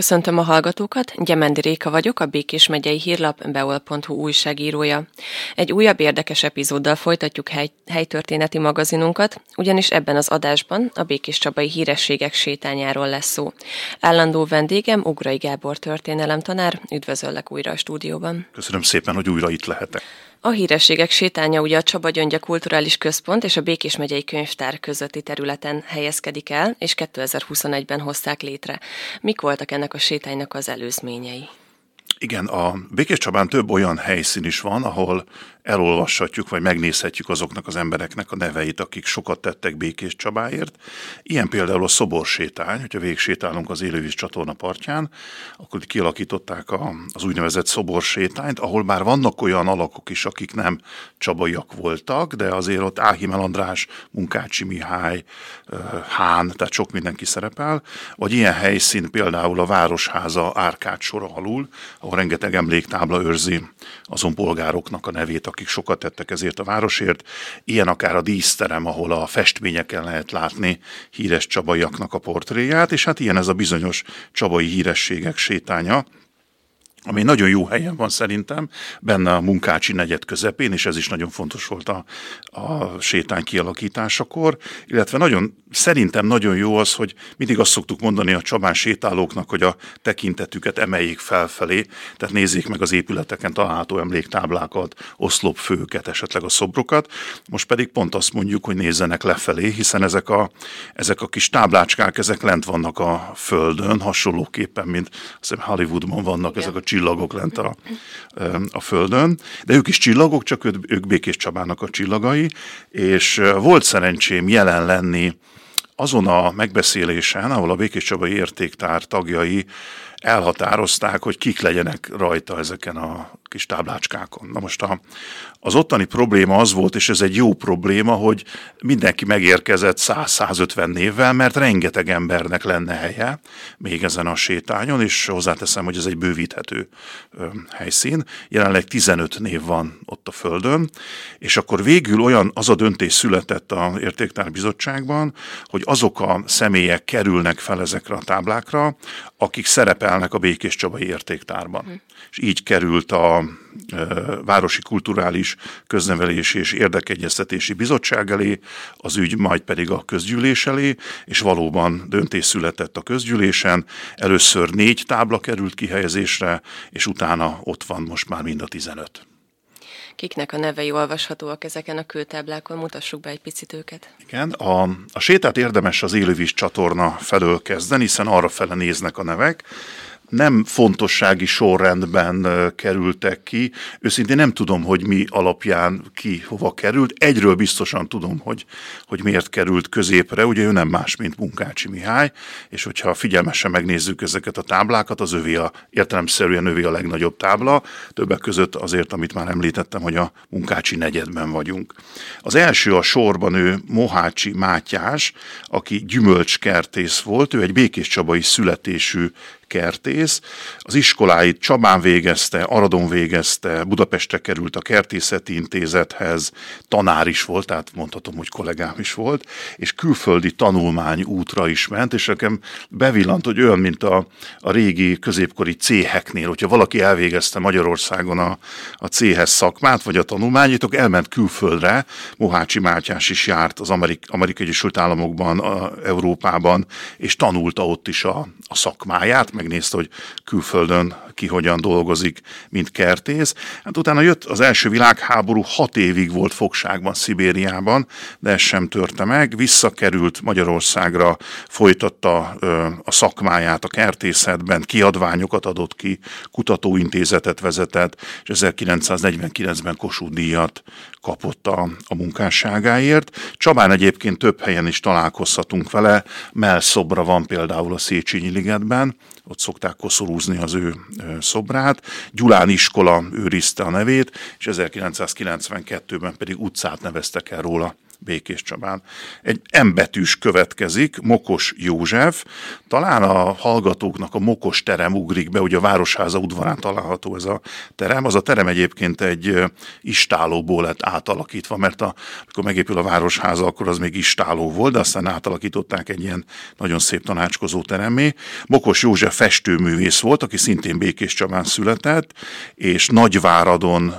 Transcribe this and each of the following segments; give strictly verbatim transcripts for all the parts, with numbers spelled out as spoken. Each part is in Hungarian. Köszöntöm a hallgatókat, Gyemendi Réka vagyok, a Békés Megyei Hírlap Beol.hu újságírója. Egy újabb érdekes epizóddal folytatjuk hely, helytörténeti magazinunkat, ugyanis ebben az adásban a Békéscsabai Hírességek sétányáról lesz szó. Állandó vendégem Ugrai Gábor történelemtanár, üdvözöllek újra a stúdióban. Köszönöm szépen, hogy újra itt lehetek. A Hírességek sétánya ugye a Csaba Gyöngye Kulturális Központ és a Békés Megyei Könyvtár közötti területen helyezkedik el, és kétezer-huszonegyben hozták létre. Mik voltak ennek a sétánynak az előzményei? Igen, a Békéscsabán több olyan helyszín is van, ahol elolvashatjuk, vagy megnézhetjük azoknak az embereknek a neveit, akik sokat tettek Békéscsabáért. Ilyen például a szoborsétány, hogyha végigsétálunk az Élővíz csatorna partján, akkor kialakították a, az úgynevezett szoborsétányt, ahol már vannak olyan alakok is, akik nem csabaiak voltak, de azért ott Áhim L. András, Munkácsy Mihály, Hán, tehát sok mindenki szerepel, vagy ilyen helyszín például a Városháza Árkád sora alul, ahol rengeteg emléktábla őrzi azon polgároknak a nevét, akik sokat tettek ezért a városért. Ilyen akár a díszterem, ahol a festményeken lehet látni híres csabaiaknak a portréját, és hát ilyen ez a bizonyos csabai hírességek sétánya, ami nagyon jó helyen van szerintem, benne a Munkácsy negyed közepén, és ez is nagyon fontos volt a, a sétány kialakításakor, illetve nagyon, szerintem nagyon jó az, hogy mindig azt szoktuk mondani a Csabán sétálóknak, hogy a tekintetüket emeljék felfelé, tehát nézzék meg az épületeken található emléktáblákat, oszlopfőket, esetleg a szobrokat, most pedig pont azt mondjuk, hogy nézzenek lefelé, hiszen ezek a, ezek a kis táblácskák, ezek lent vannak a földön, hasonlóképpen, mint azt hiszem Hollywoodban vannak ezek a csillagok lent a, a földön, de ők is csillagok, csak ők Békéscsabának a csillagai, és volt szerencsém jelen lenni azon a megbeszélésen, ahol a Békéscsabai Értéktár tagjai elhatározták, hogy kik legyenek rajta ezeken a kis táblácskákon. Na most a, az ottani probléma az volt, és ez egy jó probléma, hogy mindenki megérkezett száz-százötven névvel, mert rengeteg embernek lenne helye még ezen a sétányon, és hozzáteszem, hogy ez egy bővíthető ö, helyszín. Jelenleg tizenöt név van ott a földön, és akkor végül olyan az a döntés született az Értéktár Bizottságban, hogy azok a személyek kerülnek fel ezekre a táblákra, akik szerepel a Békéscsabai Értéktárban. Hm. És így került a e, Városi Kulturális Köznevelési és Érdekegyeztetési Bizottság elé, az ügy majd pedig a közgyűlés elé, és valóban döntés született a közgyűlésen. Először négy tábla került kihelyezésre, és utána ott van most már mind a tizenöt. Kiknek a nevei olvashatóak ezeken a kőtáblákon? Mutassuk be egy picit őket. Igen, a, a sétát érdemes az Élővíz csatorna felől kezdeni, hiszen arrafele néznek a nevek. Nem fontossági sorrendben kerültek ki. Őszintén nem tudom, hogy mi alapján ki hova került. Egyről biztosan tudom, hogy, hogy miért került középre. Ugye ő nem más, mint Munkácsy Mihály, és hogyha figyelmesen megnézzük ezeket a táblákat, az övé a, értelemszerűen övé a legnagyobb tábla. Többek között azért, amit már említettem, hogy a Munkácsy negyedben vagyunk. Az első a sorban ő Mohácsi Mátyás, aki gyümölcskertész volt. Ő egy békéscsabai születésű kertész. Az iskoláit Csabán végezte, Aradon végezte, Budapestre került a Kertészeti Intézethez, tanár is volt, tehát mondhatom, hogy kollégám is volt, és külföldi tanulmány útra is ment, és nekem bevillant, hogy olyan, mint a, a régi középkori céheknél, hogyha valaki elvégezte Magyarországon a, a céhes szakmát, vagy a tanulmányait, akkor elment külföldre. Mohácsi Mátyás is járt az Amerik- Amerikai Egyesült Államokban, a, Európában, és tanulta ott is a, a szakmáját, megnézte, hogy külföldön ki hogyan dolgozik, mint kertész. Hát utána jött az első világháború, hat évig volt fogságban Szibériában, de ez sem törte meg. Visszakerült Magyarországra, folytatta ö, a szakmáját a kertészetben, kiadványokat adott ki, kutatóintézetet vezetett, és ezerkilencszáznegyvenkilencben Kossuth díjat kapott a, a munkásságáért. Csabán egyébként több helyen is találkozhatunk vele, mellszobra van például a Széchenyi ligetben, ott szokták koszorúzni az ő szobrát. Gyulán iskola őrizte a nevét, és ezerkilencszázkilencvenkettőben pedig utcát neveztek el róla Békéscsabán. Egy embetűs következik, Mokos József. Talán a hallgatóknak a Mokos terem ugrik be, ugye a Városháza udvarán található ez a terem. Az a terem egyébként egy istálóból lett átalakítva, mert a, amikor megépül a Városháza, akkor az még istáló volt, de aztán átalakították egy ilyen nagyon szép tanácskozó teremmé. Mokos József festőművész volt, aki szintén Békéscsabán született, és Nagyváradon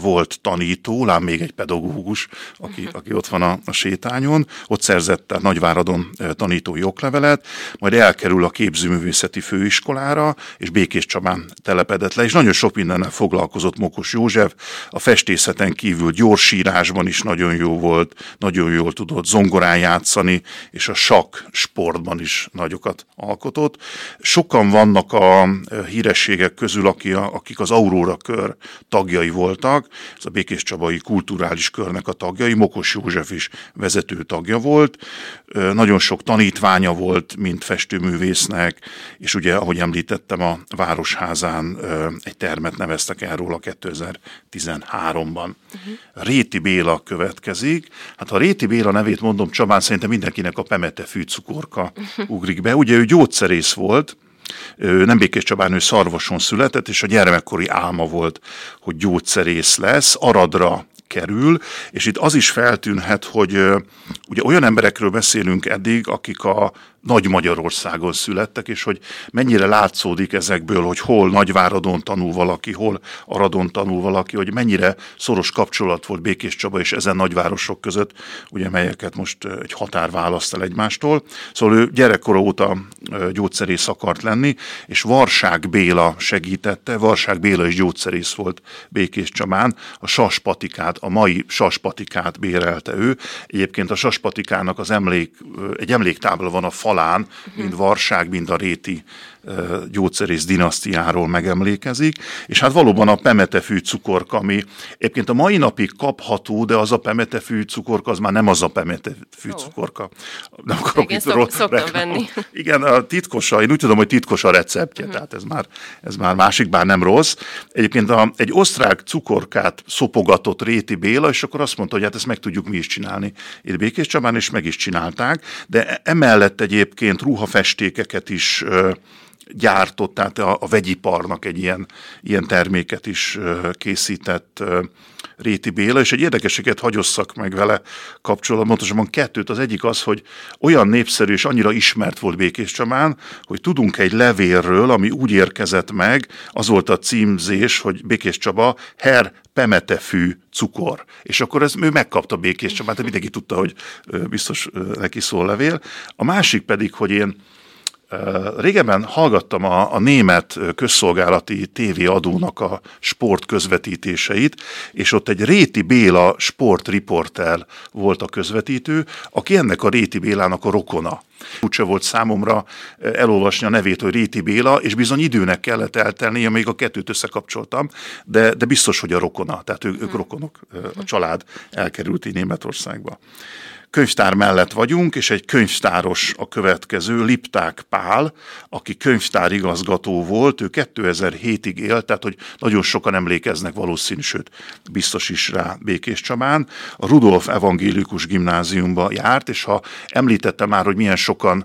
volt tanító, lám még egy pedagógus, aki, aki ott van a, a sétányon, ott szerzett a Nagyváradon tanítói oklevelet, majd elkerül a képzőművészeti főiskolára, és Békéscsabán telepedett le, és nagyon sok mindennel foglalkozott Mokos József, a festészeten kívül gyorsírásban is nagyon jó volt, nagyon jól tudott zongorán játszani, és a sakk sportban is nagyokat alkotott. Sokan vannak a hírességek közül, akik az Aurora kör tagjai voltak, ez a Békéscsabai kulturális körnek a tagjai, Mokos József is vezető tagja volt, nagyon sok tanítványa volt, mint festőművésznek, és ugye, ahogy említettem, a Városházán egy termet neveztek el róla kétezer-tizenháromban. Uh-huh. Réti Béla következik. Hát ha Réti Béla nevét mondom Csabán, szerintem mindenkinek a pemete fűcukorka ugrik be. Ugye ő gyógyszerész volt, nem Békéscsabán, ő Szarvason született, és a gyermekkori álma volt, hogy gyógyszerész lesz, Aradra kerül, és itt az is feltűnhet, hogy ugye olyan emberekről beszélünk eddig, akik a Nagy Magyarországon születtek, és hogy mennyire látszódik ezekből, hogy hol Nagyváradon tanul valaki, hol Aradon tanul valaki, hogy mennyire szoros kapcsolat volt Békéscsaba és ezen nagyvárosok között, ugye melyeket most egy határ választ el egymástól. Szóval ő gyerekkora óta gyógyszerész akart lenni, és Varság Béla segítette, Varság Béla is gyógyszerész volt Békéscsabán, a saspatikát, a mai saspatikát bérelte ő. Egyébként a saspatikának az emlék, egy emléktábla van a fal, Talán, mind Varság, mind a Réti gyógyszerész dinasztiáról megemlékezik, és hát valóban a pemetefű cukorka, ami egyébként a mai napig kapható, de az a pemetefű cukorka, az már nem az a pemetefű cukorka. Nem akarok itt szok, szoktam venni. Igen, a titkosa, én úgy tudom, hogy titkos a receptje, uh-huh. tehát ez már, ez már másik, bár nem rossz. Egyébként a, egy osztrák cukorkát szopogatott Réti Béla, és akkor azt mondta, hogy hát ezt meg tudjuk mi is csinálni itt Békéscsabán, és meg is csinálták, de emellett egyébként ruhafestékeket is gyártott, tehát a, a vegyiparnak egy ilyen, ilyen terméket is készített Réti Béla, és egy érdekességet hagyosszak meg vele kapcsolatban, pontosabban kettőt. Az egyik az, hogy olyan népszerű és annyira ismert volt Békéscsabán, hogy tudunk egy levélről, ami úgy érkezett meg, az volt a címzés, hogy Békéscsaba Herr Pemetefű cukor. És akkor ez, ő megkapta Békéscsabát, de mindenki tudta, hogy biztos neki szól levél. A másik pedig, hogy én régebben hallgattam a, a német közszolgálati tévéadónak a sport közvetítéseit, és ott egy Réti Béla sportriporter volt a közvetítő, aki ennek a Réti Bélának a rokona. Úgyse volt számomra elolvasni a nevét, hogy Réti Béla, és bizony időnek kellett eltelnie, még a kettőt összekapcsoltam, de, de biztos, hogy a rokona, tehát ő, ők rokonok, a család elkerült így Németországba. Könyvtár mellett vagyunk, és egy könyvtáros a következő, Lipták Pál, aki könyvtárigazgató volt, ő kétezer-hétig élt, tehát hogy nagyon sokan emlékeznek valószínű, sőt, biztos is rá Békéscsabán. A Rudolf Evangélikus gimnáziumba járt, és ha említette már, hogy milyen sokan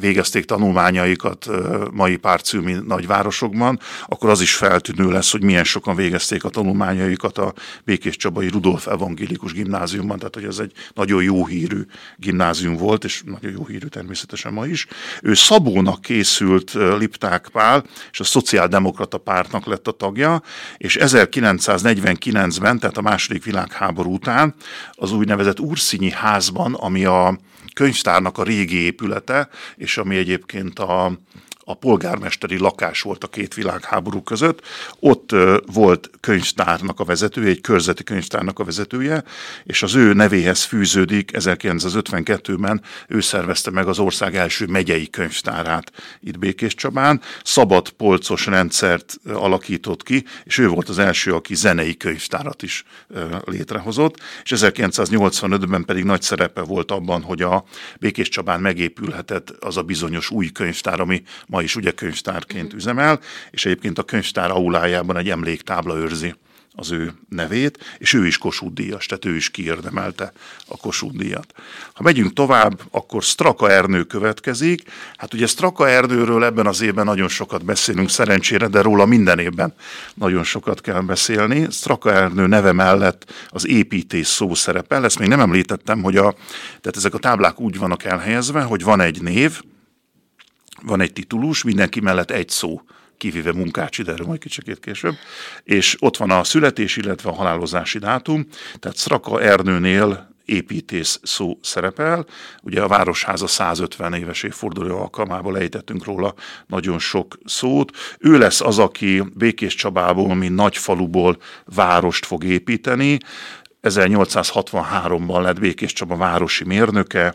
végezték tanulmányaikat mai párciumi nagyvárosokban, akkor az is feltűnő lesz, hogy milyen sokan végezték a tanulmányaikat a Békéscsabai Rudolf Evangélikus gimnáziumban, tehát hogy ez egy nagyon jó hírű gimnázium volt, és nagyon jó hírű természetesen ma is. Ő szabónak készült Lipták Pál, és a Szociáldemokrata Pártnak lett a tagja, és ezerkilencszáznegyvenkilencben, tehát a második világháború után az úgynevezett Urszínyi házban, ami a könyvtárnak a régi épülete, és ami egyébként a a polgármesteri lakás volt a két világháború között, ott volt könyvtárnak a vezetője, egy körzeti könyvtárnak a vezetője, és az ő nevéhez fűződik, ezerkilencszázötvenkettőben ő szervezte meg az ország első megyei könyvtárát itt Békéscsabán, szabad polcos rendszert alakított ki, és ő volt az első, aki zenei könyvtárat is létrehozott, és ezerkilencszáznyolcvanötben pedig nagy szerepe volt abban, hogy a Békéscsabán megépülhetett az a bizonyos új könyvtár, ami ma is ugye könyvtárként üzemel, és egyébként a könyvtár aulájában egy emléktábla őrzi az ő nevét, és ő is Kossuth díjas, tehát ő is kiérdemelte a Kossuth díjat. Ha megyünk tovább, akkor Straka Ernő következik. Hát ugye Straka Ernőről ebben az évben nagyon sokat beszélünk szerencsére, de róla minden évben nagyon sokat kell beszélni. Straka Ernő neve mellett az építés szó szerepel. Ezt még nem említettem, hogy a, tehát ezek a táblák úgy vannak elhelyezve, hogy van egy név, van egy titulus, mindenki mellett egy szó, kivéve Munkácsy, de erről majd kicsit később, és ott van a születés, illetve a halálozási dátum, tehát Straka Ernőnél építész szó szerepel. Ugye a Városháza százötven éves évforduló alkalmából ejtettünk róla nagyon sok szót. Ő lesz az, aki Békéscsabából, mint nagyfaluból várost fog építeni. ezernyolcszázhatvanháromban lett Békéscsaba városi mérnöke,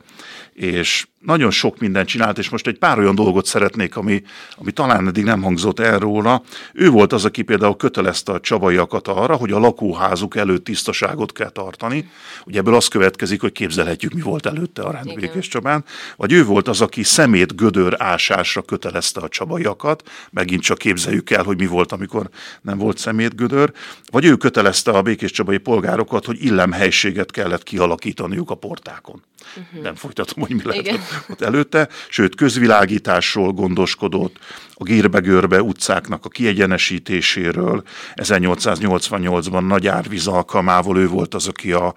és nagyon sok mindent csinált, és most egy pár olyan dolgot szeretnék, ami, ami talán eddig nem hangzott el róla. Ő volt az, aki például kötelezte a csabaiakat arra, hogy a lakóházuk előtt tisztaságot kell tartani. Ugye ebből az következik, hogy képzelhetjük, mi volt előtte a rend Békéscsabán. Vagy ő volt az, aki szemét gödör ásásra kötelezte a csabaiakat. Megint csak képzeljük el, hogy mi volt, amikor nem volt szemét gödör. Vagy ő kötelezte a békéscsabai polgárokat, hogy illemhelységet kellett kialakítaniuk a portákon. Uh-huh. Nem folytatom, hogy mi lett ott előtte, sőt közvilágításról gondoskodott, a Gírbegőrbe utcáknak a kiegyenesítéséről, ezernyolcszáznyolcvannyolcban nagy árvíz alkalmával ő volt az, aki a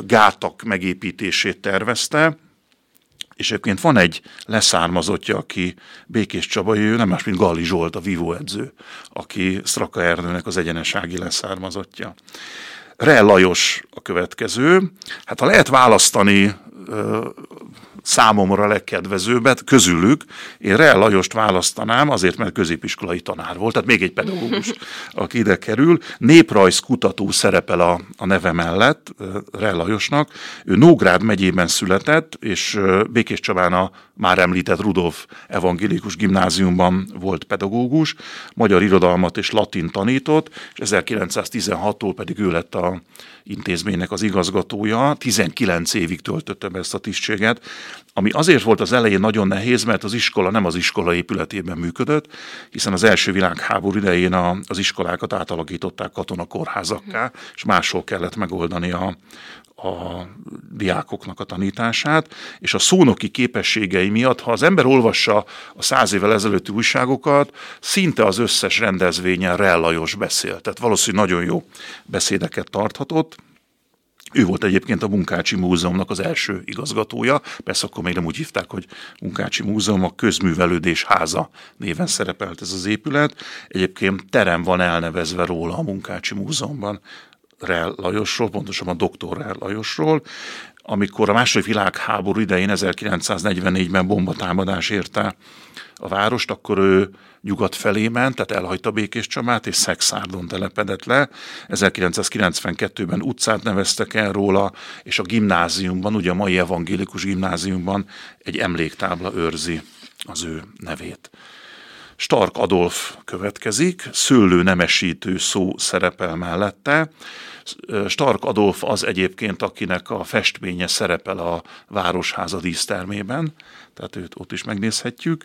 gátak megépítését tervezte, és egyébként van egy leszármazottja, aki Békéscsabai, ő nem más, mint Galli Zsolt, a vívóedző, aki Straka Ernőnek az egyenesági leszármazottja. Rell Lajos a következő. Hát ha lehet választani ö, számomra legkedvezőbbet közülük, én Rell Lajost választanám, azért, mert középiskolai tanár volt, tehát még egy pedagógus, aki ide kerül. Néprajz kutató szerepel a, a neve mellett Rell Lajosnak. Ő Nógrád megyében született, és Békéscsabán a már említett Rudolf Evangélikus gimnáziumban volt pedagógus, magyar irodalmat és latin tanított, és ezerkilencszáztizenhattól pedig ő lett a intézménynek az igazgatója. tizenkilenc évig töltöttem ezt a tisztséget, ami azért volt az elején nagyon nehéz, mert az iskola nem az iskola épületében működött, hiszen az első világháború idején a, az iskolákat átalakították katonakórházakká, és máshol kellett megoldani a, a diákoknak a tanítását, és a szónoki képességei miatt, ha az ember olvassa a száz évvel ezelőtti újságokat, szinte az összes rendezvényen Rell Lajos beszélt, tehát valószínűleg nagyon jó beszédeket tarthatott. Ő volt egyébként a Munkácsy Múzeumnak az első igazgatója, persze akkor még nem úgy hívták, hogy Munkácsy Múzeum, a Közművelődés Háza néven szerepelt ez az épület. Egyébként terem van elnevezve róla a Munkácsy Múzeumban, Rell Lajosról, pontosabban a doktor Rell Lajosról. Amikor a második világháború idején ezerkilencszáznegyvennégyben bombatámadás érte a várost, akkor ő nyugat felé ment, tehát elhagyta Békéscsabát, és Szexárdon telepedett le. ezerkilencszázkilencvenkettőben utcát neveztek el róla, és a gimnáziumban, ugye a mai evangélikus gimnáziumban egy emléktábla őrzi az ő nevét. Stark Adolf következik, szőlő nemesítő szó szerepel mellette. Stark Adolf az egyébként, akinek a festménye szerepel a Városháza dísztermében, tehát őt ott is megnézhetjük.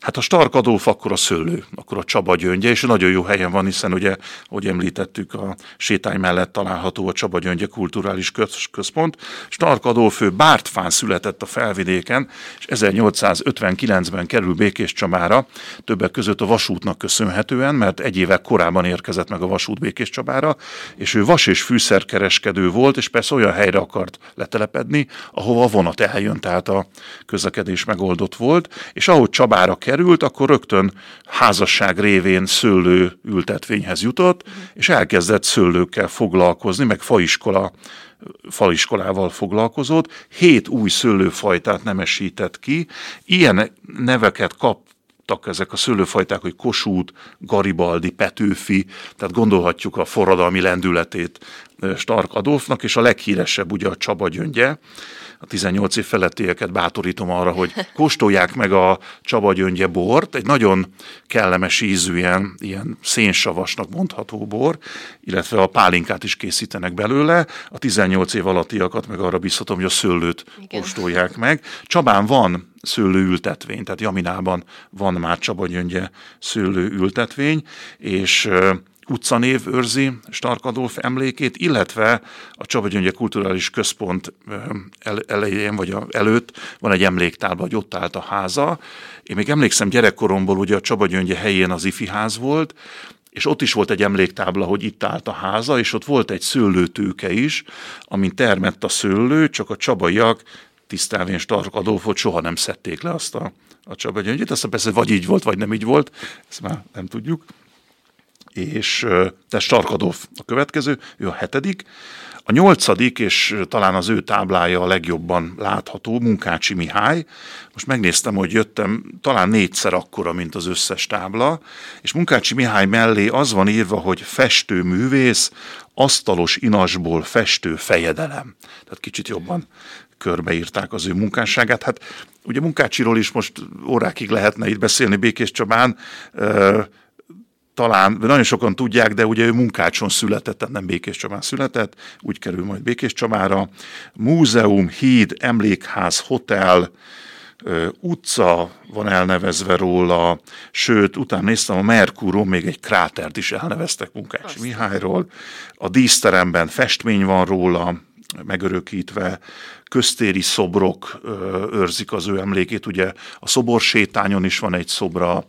Hát a Stark Adolf akkor a szőlő, akkor a Csaba Gyöngye, és nagyon jó helyen van, hiszen ugye, ahogy említettük, a sétány mellett található a Csaba Gyöngye kulturális központ. Stark Adolf ő Bártfán született a Felvidéken, és ezernyolcszázötvenkilencben kerül Békéscsabára, többek között a vasútnak köszönhetően, mert egy évvel korábban érkezett meg a vasút Békéscsabára, és ő vas és fűszerkereskedő volt, és persze olyan helyre akart letelepedni, ahova a vonat eljön, tehát a közlekedés megoldott volt, és ahogy Csabára került, akkor rögtön házasság révén szőlő ültetvényhez jutott, és elkezdett szőlőkkel foglalkozni, meg faiskola, faliskolával foglalkozott, hét új szőlőfajtát nemesített ki, ilyen neveket kap ezek a szőlőfajták, hogy Kossuth, Garibaldi, Petőfi, tehát gondolhatjuk a forradalmi lendületét Stark Adolfnak, és a leghíresebb ugye a Csaba Gyöngye. A tizennyolc év felettieket bátorítom arra, hogy kóstolják meg a Csaba Gyöngye bort, egy nagyon kellemes ízű, ilyen, ilyen szénsavasnak mondható bor, illetve a pálinkát is készítenek belőle, a tizennyolc év alattiakat meg arra biztatom, hogy a szőlőt igen, kóstolják meg. Csabán van szőlőültetvény, tehát Jaminában van már Csaba Gyöngye szőlőültetvény, és utcanév őrzi Stark Adolf emlékét, illetve a Csaba Gyöngye Kulturális Központ elején vagy előtt van egy emléktárba, hogy ott állt a háza. Én még emlékszem gyerekkoromból, ugye a Csaba Gyöngye helyén az ifiház volt, és ott is volt egy emléktábla, hogy itt állt a háza, és ott volt egy szőlőtőke is, amin termett a szőlő, csak a csabaiak tisztelvén Stark Adolfot soha nem szedték le azt a, a Csaba Gyöngyét. Aztán persze vagy így volt, vagy nem így volt, ezt már nem tudjuk. És tehát Stark Adolf a következő, ő a hetedik. A nyolcadik, és talán az ő táblája a legjobban látható, Munkácsy Mihály. Most megnéztem, hogy jöttem, talán négyszer akkora, mint az összes tábla, és Munkácsy Mihály mellé az van írva, hogy festőművész, asztalos inasból festő fejedelem. Tehát kicsit jobban körbeírták az ő munkásságát. Hát ugye Munkácsiról is most órákig lehetne itt beszélni Békéscsabán, talán, nagyon sokan tudják, de ugye ő Munkácson született, tehát nem Békéscsabán született, úgy kerül majd Békéscsabára. Múzeum, híd, emlékház, hotel, utca van elnevezve róla, sőt, utána néztem, a Merkúron még egy krátert is elneveztek Munkácsy Mihályról. A díszteremben festmény van róla, megörökítve, köztéri szobrok őrzik az ő emlékét, ugye a szoborsétányon is van egy szobra,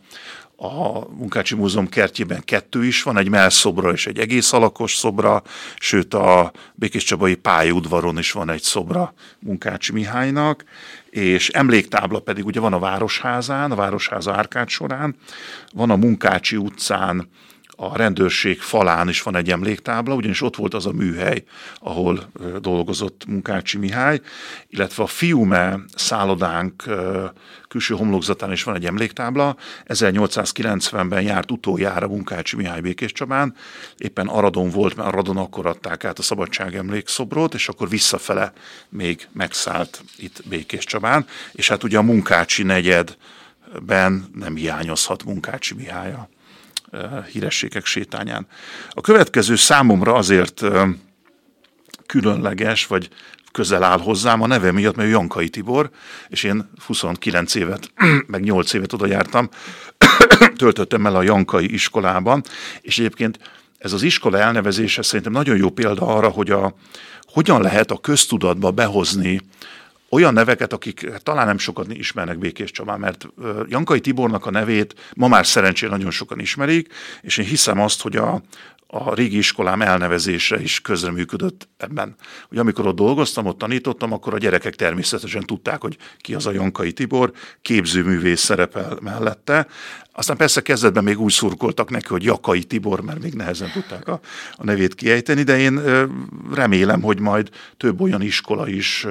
a Munkácsy Múzeum kertjében kettő is van, egy mellszobra és egy egész alakos szobra, sőt a Békéscsabai pályaudvaron is van egy szobra Munkácsy Mihálynak, és emléktábla pedig ugye van a Városházán, a Városháza Árkád során, van a Munkácsy utcán, a rendőrség falán is van egy emléktábla, ugyanis ott volt az a műhely, ahol dolgozott Munkácsy Mihály, illetve a Fiume szállodánk külső homlokzatán is van egy emléktábla. ezernyolcszázkilencvenben járt utoljára Munkácsy Mihály Békéscsabán, éppen Aradon volt, mert Aradon akkor adták át a szabadság emlékszobrot, és akkor visszafele még megszállt itt Békéscsabán, és hát ugye a Munkácsy negyedben nem hiányozhat Munkácsy Mihály a Hírességek sétányán. A következő számomra azért különleges, vagy közel áll hozzám a neve miatt, mert ő Jankay Tibor, és én huszonkilenc évet, meg nyolc évet oda jártam, töltöttem el a Jankay iskolában, és egyébként ez az iskola elnevezése szerintem nagyon jó példa arra, hogy a, hogyan lehet a köztudatba behozni olyan neveket, akik talán nem sokan ismernek Békéscsabán, mert Jankay Tibornak a nevét ma már szerencsére nagyon sokan ismerik, és én hiszem azt, hogy a, a régi iskolám elnevezése is közreműködött ebben. Ugye, amikor ott dolgoztam, ott tanítottam, akkor a gyerekek természetesen tudták, hogy ki az a Jankay Tibor, képzőművész szerepel mellette. Aztán persze kezdetben még úgy szurkoltak neki, hogy Jankay Tibor, mert még nehezen tudták a, a nevét kiejteni, de én remélem, hogy majd több olyan iskola is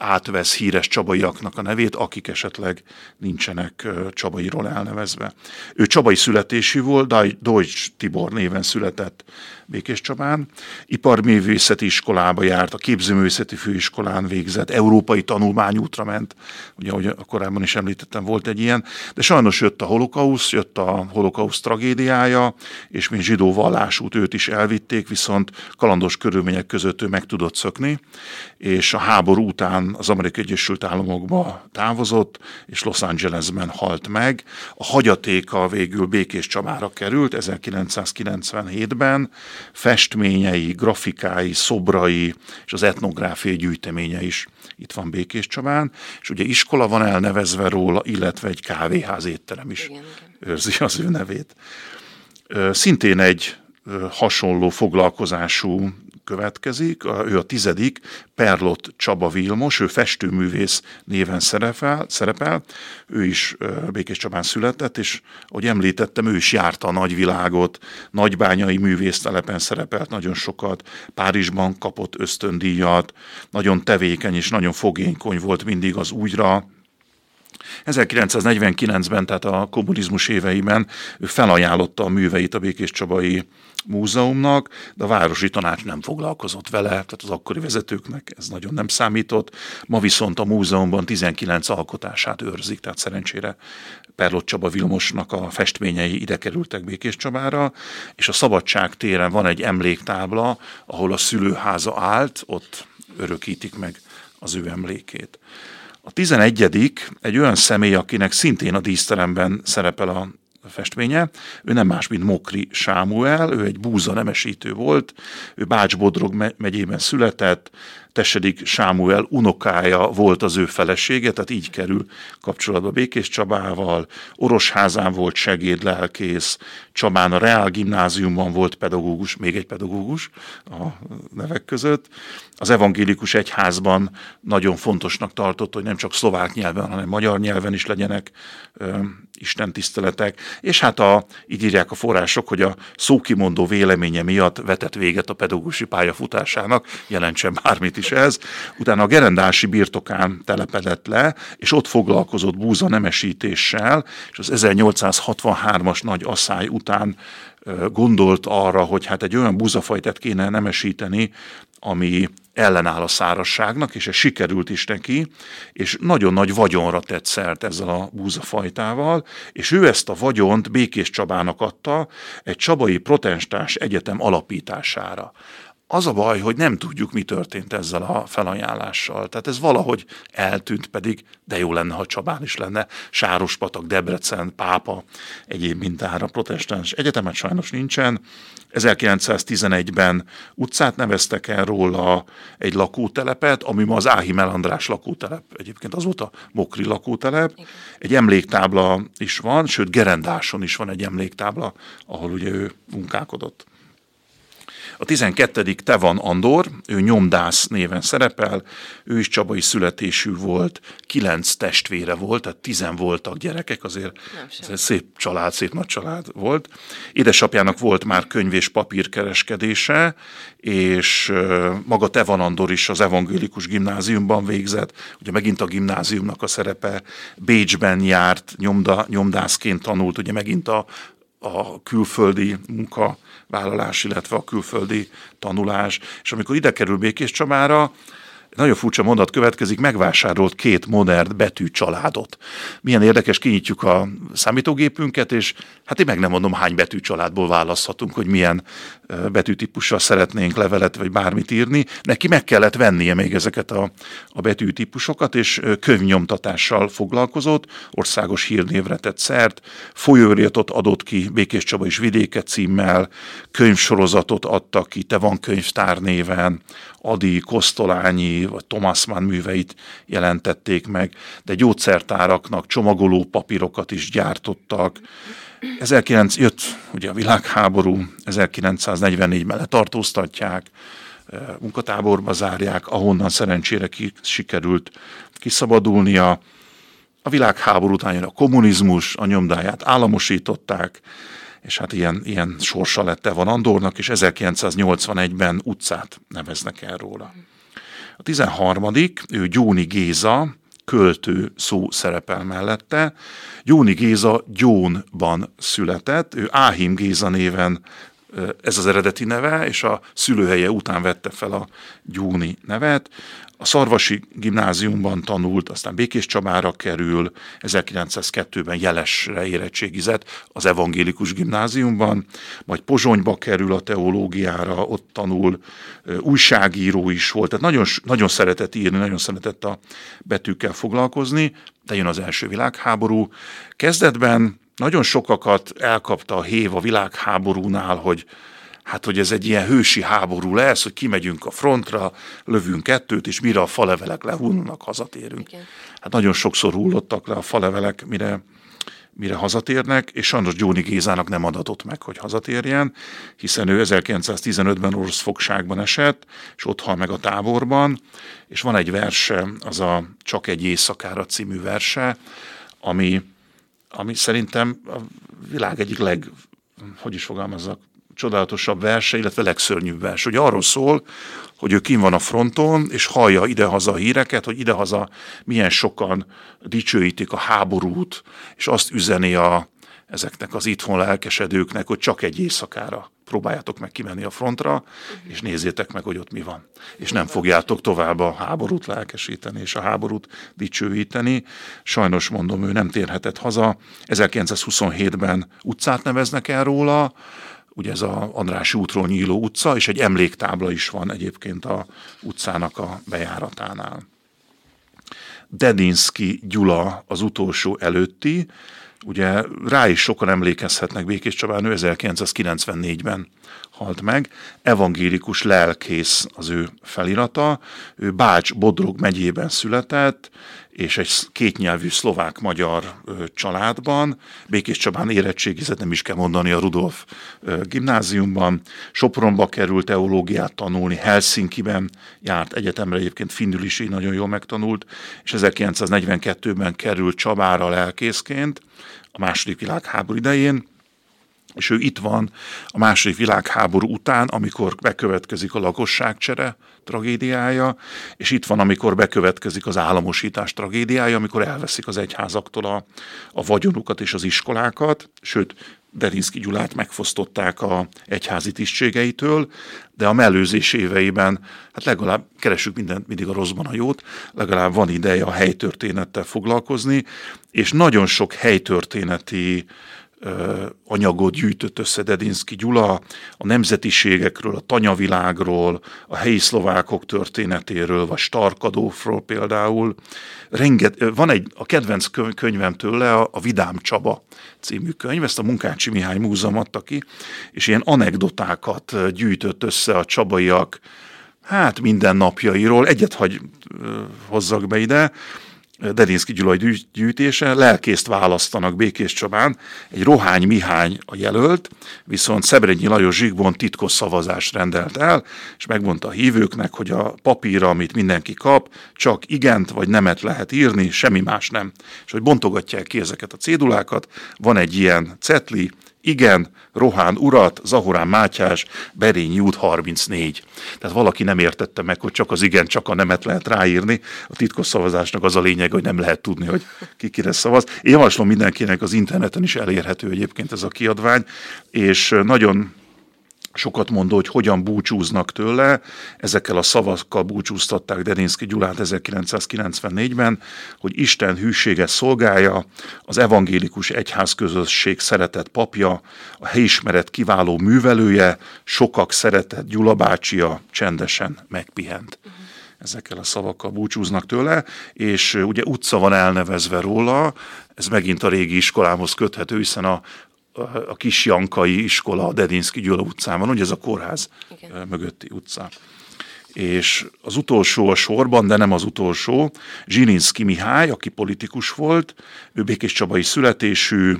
átvesz híres csabaiaknak a nevét, akik esetleg nincsenek csabairól elnevezve. Ő csabai születésű volt, Deutsch Tibor néven született Békéscsabán, iparművészeti iskolába járt, a képzőművészeti főiskolán végzett, európai tanulmányútra ment, ugye ahogy korábban is említettem, volt egy ilyen, de sajnos jött a holokauszt, jött a holokauszt tragédiája, és mint zsidó vallásút őt is elvitték, viszont kalandos körülmények között ő meg tudott szökni, és a háború után az Amerikai Egyesült Államokba távozott, és Los Angelesben halt meg. A hagyatéka végül Békéscsabára került ezerkilencszázkilencvenhétben, festményei, grafikái, szobrai és az etnográfiai gyűjteménye is itt van Békéscsabán, és ugye iskola van elnevezve róla, illetve egy kávéház étterem is igen, igen. őrzi az ő nevét. Szintén egy hasonló foglalkozású következik, ő a tizedik, Perlott Csaba Vilmos, ő festőművész néven szerepel, szerepel. Ő is Békéscsabán született, és ahogy említettem, ő is járta a nagyvilágot, nagybányai művésztelepen szerepelt nagyon sokat, Párizsban kapott ösztöndíjat, nagyon tevékeny és nagyon fogékony volt mindig az újra. ezerkilencszáznegyvenkilencben, tehát a kommunizmus éveiben ő felajánlotta a műveit a Békéscsabai Múzeumnak, de a városi tanács nem foglalkozott vele, tehát az akkori vezetőknek ez nagyon nem számított. Ma viszont a múzeumban tizenkilenc alkotását őrzik, tehát szerencsére Perlott Csaba Vilmosnak a festményei ide kerültek Békéscsabára, és a Szabadság téren van egy emléktábla, ahol a szülőháza állt, ott örökítik meg az ő emlékét. A tizenegyedik egy olyan személy, akinek szintén a díszteremben szerepel a festménye. Ő nem más, mint Mokri Sámuel, ő egy búza nemesítő volt, ő Bács-Bodrog megyében született, Tessedik Sámuel unokája volt az ő felesége, tehát így kerül kapcsolatba Békéscsabával, Orosházán volt segédlelkész, Csabán a Reál gimnáziumban volt pedagógus, még egy pedagógus a nevek között. Az evangélikus egyházban nagyon fontosnak tartott, hogy nem csak szlovák nyelven, hanem magyar nyelven is legyenek ö, istentiszteletek, és hát a, így írják a források, hogy a szókimondó véleménye miatt vetett véget a pedagógusi pályafutásának, jelentsen bármit is ez. Utána a gerendási birtokán telepedett le, és ott foglalkozott búza nemesítéssel, és az ezernyolcszázhatvanhármas nagy asszály után gondolt arra, hogy hát egy olyan búzafajtát kéne nemesíteni, ami ellenáll a szárazságnak, és ez sikerült is neki, és nagyon nagy vagyonra tett szert ezzel a búzafajtával, és ő ezt a vagyont Békés Csabának adta egy csabai protestáns egyetem alapítására. Az a baj, hogy nem tudjuk, mi történt ezzel a felajánlással. Tehát ez valahogy eltűnt, pedig de jó lenne, ha Csabán is lenne. Sárospatak, Debrecen, Pápa, egyéb mintára protestáns egyetemet sajnos nincsen. ezerkilencszáztizenegyben utcát neveztek el róla, egy lakótelepet, ami ma az Áhim L. András lakótelep. Egyébként az volt a Mokri lakótelep. Igen. Egy emléktábla is van, sőt Gerendáson is van egy emléktábla, ahol ugye ő munkálkodott. A tizenkettedik Tevan Andor, ő nyomdász néven szerepel, ő is csabai születésű volt, kilenc testvére volt, tehát tizen voltak gyerekek, azért ez szép család, szép nagy család volt. Édesapjának volt már könyv- és papírkereskedése, és maga Tevan Andor is az evangélikus gimnáziumban végzett, ugye megint a gimnáziumnak a szerepe, Bécsben járt, nyomda, nyomdászként tanult, ugye megint a a külföldi munkavállalás, illetve a külföldi tanulás, és amikor ide kerül Békéscsabára, nagyon furcsa mondat következik, megvásárolt két modern betűcsaládot. Milyen érdekes, kinyitjuk a számítógépünket, és hát én meg nem mondom, hány betűcsaládból választhatunk, hogy milyen betűtípussal szeretnénk levelet vagy bármit írni. Neki meg kellett vennie még ezeket a, a betűtípusokat, és könyvnyomtatással foglalkozott, országos hírnévre tett szert, folyóiratot adott ki Békéscsaba és vidéke címmel, könyvsorozatot adta ki Tevan könyvtár néven, Ady, Kosztolányi vagy Thomas Mann műveit jelentették meg, de gyógyszertáraknak csomagoló papírokat is gyártottak. ezerkilencszázöt, ugye a világháború, ezerkilencszáznegyvennégyben letartóztatják, munkatáborba zárják, ahonnan szerencsére ki, sikerült kiszabadulnia. A világháború után jön a kommunizmus, a nyomdáját államosították, és hát ilyen, ilyen sorsa lett Tevan Andornak, és ezerkilencszáznyolcvanegyben utcát neveznek el róla. A tizenharmadik ő Gyóni Géza, költő szó szerepel mellette. Gyóni Géza Gyónban született, ő Áhim Géza néven, ez az eredeti neve, és a szülőhelye után vette fel a Gyóni nevet. A Szarvasi gimnáziumban tanult, aztán Békéscsabára kerül, ezerkilencszázkettőben Jelesre érettségizett az evangélikus gimnáziumban, majd Pozsonyba kerül a teológiára, ott tanul, újságíró is volt, tehát nagyon, nagyon szeretett írni, nagyon szeretett a betűkkel foglalkozni, de jön az első világháború. Kezdetben nagyon sokakat elkapta a hév a világháborúnál, hogy hát, hogy ez egy ilyen hősi háború lesz, hogy kimegyünk a frontra, lövünk kettőt, és mire a falevelek lehullnak, hazatérünk. Igen. Hát nagyon sokszor hullottak le a falevelek, mire, mire hazatérnek, és sajnos Gyóni Gézának nem adatott meg, hogy hazatérjen, hiszen ő ezerkilencszáztizenötben orosz fogságban esett, és ott hal meg a táborban, és van egy verse, az a Csak egy éjszakára című verse, ami, ami szerintem a világ egyik leg, hogy is fogalmazzak, csodálatosabb verse, illetve legszörnyűbb verse. Ugye arról szól, hogy ő kint van a fronton, és hallja idehaza a híreket, hogy idehaza milyen sokan dicsőítik a háborút, és azt üzeni a, ezeknek az itthon lelkesedőknek, hogy csak egy éjszakára próbáljátok meg kimenni a frontra, és nézzétek meg, hogy ott mi van. És nem fogjátok tovább a háborút lelkesíteni, és a háborút dicsőíteni. Sajnos mondom, ő nem térhetett haza. ezerkilencszázhuszonhétben utcát neveznek el róla, ugye ez az Andrássy útról nyíló utca, és egy emléktábla is van egyébként a utcának a bejáratánál. Dedinszky Gyula az utolsó előtti, Ugye rá is sokan emlékezhetnek, Békéscsabán ő ezerkilencszázkilencvennégyben halt meg. Evangélikus lelkész az ő felirata. Ő Bács-Bodrog megyében született, és egy kétnyelvű szlovák-magyar családban. Békéscsabán érettségizett, nem is kell mondani, a Rudolf gimnáziumban. Sopronba került teológiát tanulni, Helsinkiben járt egyetemre, egyébként finnül is így nagyon jól megtanult, és ezerkilencszáznegyvenkettőben került Csabára lelkészként a második világháború idején, és ő itt van a második világháború után, amikor bekövetkezik a lakosságcsere tragédiája, és itt van, amikor bekövetkezik az államosítás tragédiája, amikor elveszik az egyházaktól a, a vagyonukat és az iskolákat, sőt, Dedinszky Gyulát megfosztották a egyházi tisztségeitől, de a mellőzés éveiben, hát legalább keresünk mindent, mindig a rosszban a jót, legalább van ideje a helytörténettel foglalkozni, és nagyon sok helytörténeti anyagot gyűjtött össze Dedinszky Gyula, a nemzetiségekről, a tanyavilágról, a helyi szlovákok történetéről, vagy Stark Adolfról például. Renget, van egy, a kedvenc könyvem tőle, a Vidám Csaba című könyv, ezt a Munkácsy Mihály Múzeum adta ki, és ilyen anekdotákat gyűjtött össze a csabaiak, hát minden napjairól, egyet hagy hozzak be ide, Dedinszky Gyula gyűjtése, lelkészt választanak Békéscsabán, egy Rohány Mihály a jelölt, viszont Szebrednyi Lajos Zsigmond titkos szavazást rendelt el, és megmondta a hívőknek, hogy a papírra, amit mindenki kap, csak igent vagy nemet lehet írni, semmi más nem. És hogy bontogatják ki ezeket a cédulákat, van egy ilyen cetli, igen, Rohán urat, Zahorán Mátyás, Berényi út harmincnégy. Tehát valaki nem értette meg, hogy csak az igen, csak a nemet lehet ráírni. A titkos szavazásnak az a lényeg, hogy nem lehet tudni, hogy ki kire szavaz. Én javaslom mindenkinek, az interneten is elérhető egyébként ez a kiadvány, és nagyon sokat mondó, hogy hogyan búcsúznak tőle. Ezekkel a szavakkal búcsúztatták Dedinszky Gyulát ezerkilencszázkilencvennégyben, hogy Isten hűséges szolgája, az evangélikus egyházközösség szeretett papja, a helyismeret kiváló művelője, sokak szeretett Gyula bácsia, csendesen megpihent. Ezekkel a szavakkal búcsúznak tőle, és ugye utca van elnevezve róla, ez megint a régi iskolámhoz köthető, hiszen a a kis Jankay iskola a Dedinszky Gyula utcán van, ugye ez a kórház igen. mögötti utca. És az utolsó a sorban, de nem az utolsó, Zsilinszky Mihály, aki politikus volt, ő békéscsabai születésű,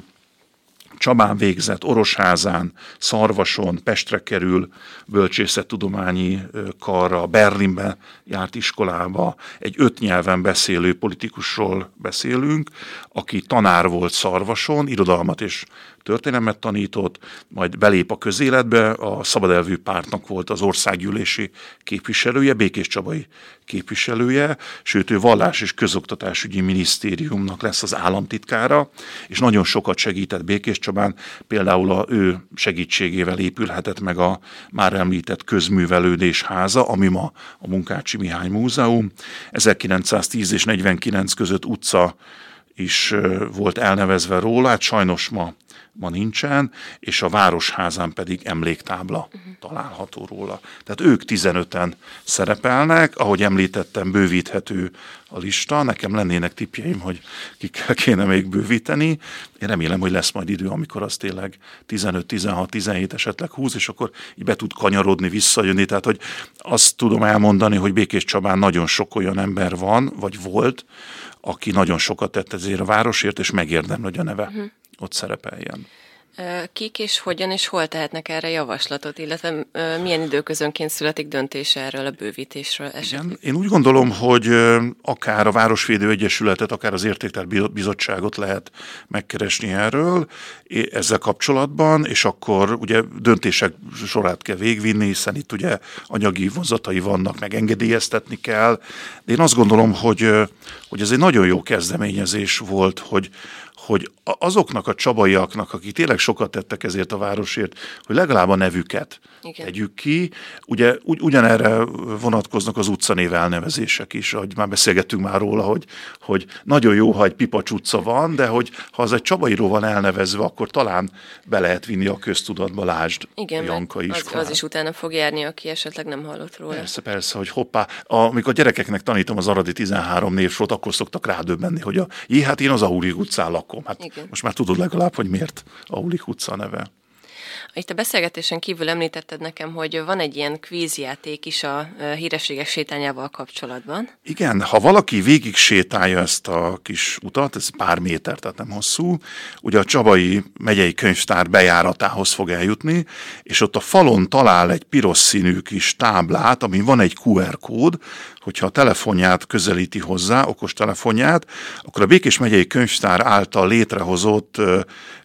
Csabán végzett, Orosházán, Szarvason, Pestre kerül, bölcsészettudományi karra, Berlinbe járt iskolába, egy öt nyelven beszélő politikusról beszélünk, aki tanár volt Szarvason, irodalmat és történelmet tanított, majd belép a közéletbe, a szabadelvű pártnak volt az országgyűlési képviselője, békéscsabai képviselője, sőt ő vallás és közoktatásügyi minisztériumnak lesz az államtitkára, és nagyon sokat segített Békéscsabán, például a ő segítségével épülhetett meg a már említett közművelődés háza, ami ma a Munkácsy Mihály Múzeum. ezerkilencszáztíz és negyvenkilenc között utca is volt elnevezve róla, hát sajnos ma ma nincsen, és a Városházán pedig emléktábla uh-huh. található róla. Tehát ők tizenöten szerepelnek, ahogy említettem, bővíthető a lista. Nekem lennének tippjeim, hogy kikkel kéne még bővíteni. Én remélem, hogy lesz majd idő, amikor az tényleg tizenöt, tizenhat, tizenhét, esetleg húsz, és akkor így be tud kanyarodni, visszajönni. Tehát, hogy azt tudom elmondani, hogy Békéscsabán nagyon sok olyan ember van, vagy volt, aki nagyon sokat tett ezért a városért, és megérdemli, hogy a neve uh-huh. ott szerepeljen. Kik és hogyan és hol tehetnek erre javaslatot, illetve milyen időközönként születik döntés erről a bővítésről esetleg? Én úgy gondolom, hogy akár a Városvédő Egyesületet, akár az Értéktár Bizottságot lehet megkeresni erről ezzel kapcsolatban, és akkor ugye döntések sorát kell végvinni, hiszen itt ugye anyagi vonzatai vannak, meg engedélyeztetni kell. De én azt gondolom, hogy, hogy ez egy nagyon jó kezdeményezés volt, hogy hogy azoknak a csabaiaknak, akik tényleg sokat tettek ezért a városért, hogy legalább a nevüket igen. tegyük ki. Ugye ugy, ugyanerre vonatkoznak az utcanév elnevezések is, ahogy már beszélgettünk már róla, hogy, hogy nagyon jó, ha egy Pipacs utca van, de hogy ha az egy csabairól van elnevezve, akkor talán be lehet vinni a köztudatba, lásd igen, Jankai iskolát. Az is utána fog járni, aki esetleg nem hallott róla. Persze, persze, hogy hoppá. Amikor a gyerekeknek tanítom az Aradi tizenhárom névsort, akkor szoktak rádöbbenni, hogy a, jé, hát én az Aurig utcán lakom. Aulikom. Hát igen. Most már tudod legalább, hogy miért Aulik utca neve. Itt a beszélgetésen kívül említetted nekem, hogy van egy ilyen kvízjáték is a Hírességek sétányával kapcsolatban. Igen, ha valaki végig sétálja ezt a kis utat, ez pár méter, tehát nem hosszú, ugye a Csabai Megyei Könyvtár bejáratához fog eljutni, és ott a falon talál egy piros színű kis táblát, amin van egy kú er kód, hogyha a telefonját közelíti hozzá, okostelefonját, akkor a Békés Megyei Könyvtár által létrehozott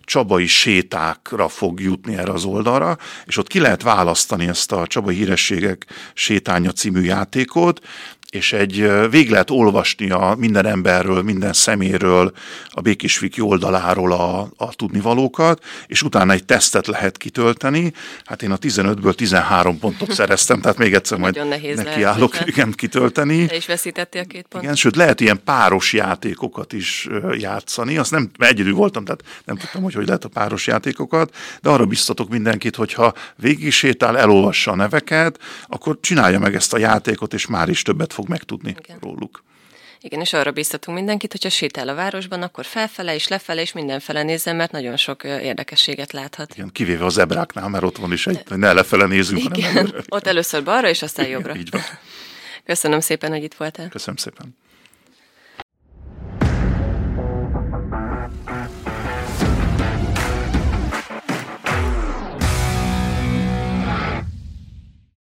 csabai sétákra fog jutni erre az oldalra, és ott ki lehet választani ezt a Csabai Hírességek sétánya című játékot, és egy végig lehet olvasni a minden emberről, minden szeméről, a Békés Wiki oldaláról a, a tudnivalókat, és utána egy tesztet lehet kitölteni. Hát én a tizenötből tizenhárom pontot szereztem, tehát még egyszer majd nekiállok igen kitölteni. Te is veszítettél két pontot. Igen, sőt lehet ilyen páros játékokat is játszani. Azt nem, egyedül voltam, tehát nem tudtam, hogy hogy lehet a páros játékokat, de arra biztatok mindenkit, hogyha végig sétál, elolvassa a neveket, akkor csinálja meg ezt a játékot, és már is többet fog megtudni igen. róluk. Igen, és arra bíztatunk mindenkit, hogyha sétál a városban, akkor felfele és lefele és mindenfele nézzen, mert nagyon sok érdekességet láthat. Igen, kivéve a zebráknál, mert ott van is egy, hogy ne lefele nézzünk, igen. hanem előre. Ott először balra, és aztán igen, jobbra. Így van. Köszönöm szépen, hogy itt voltál. Köszönöm szépen.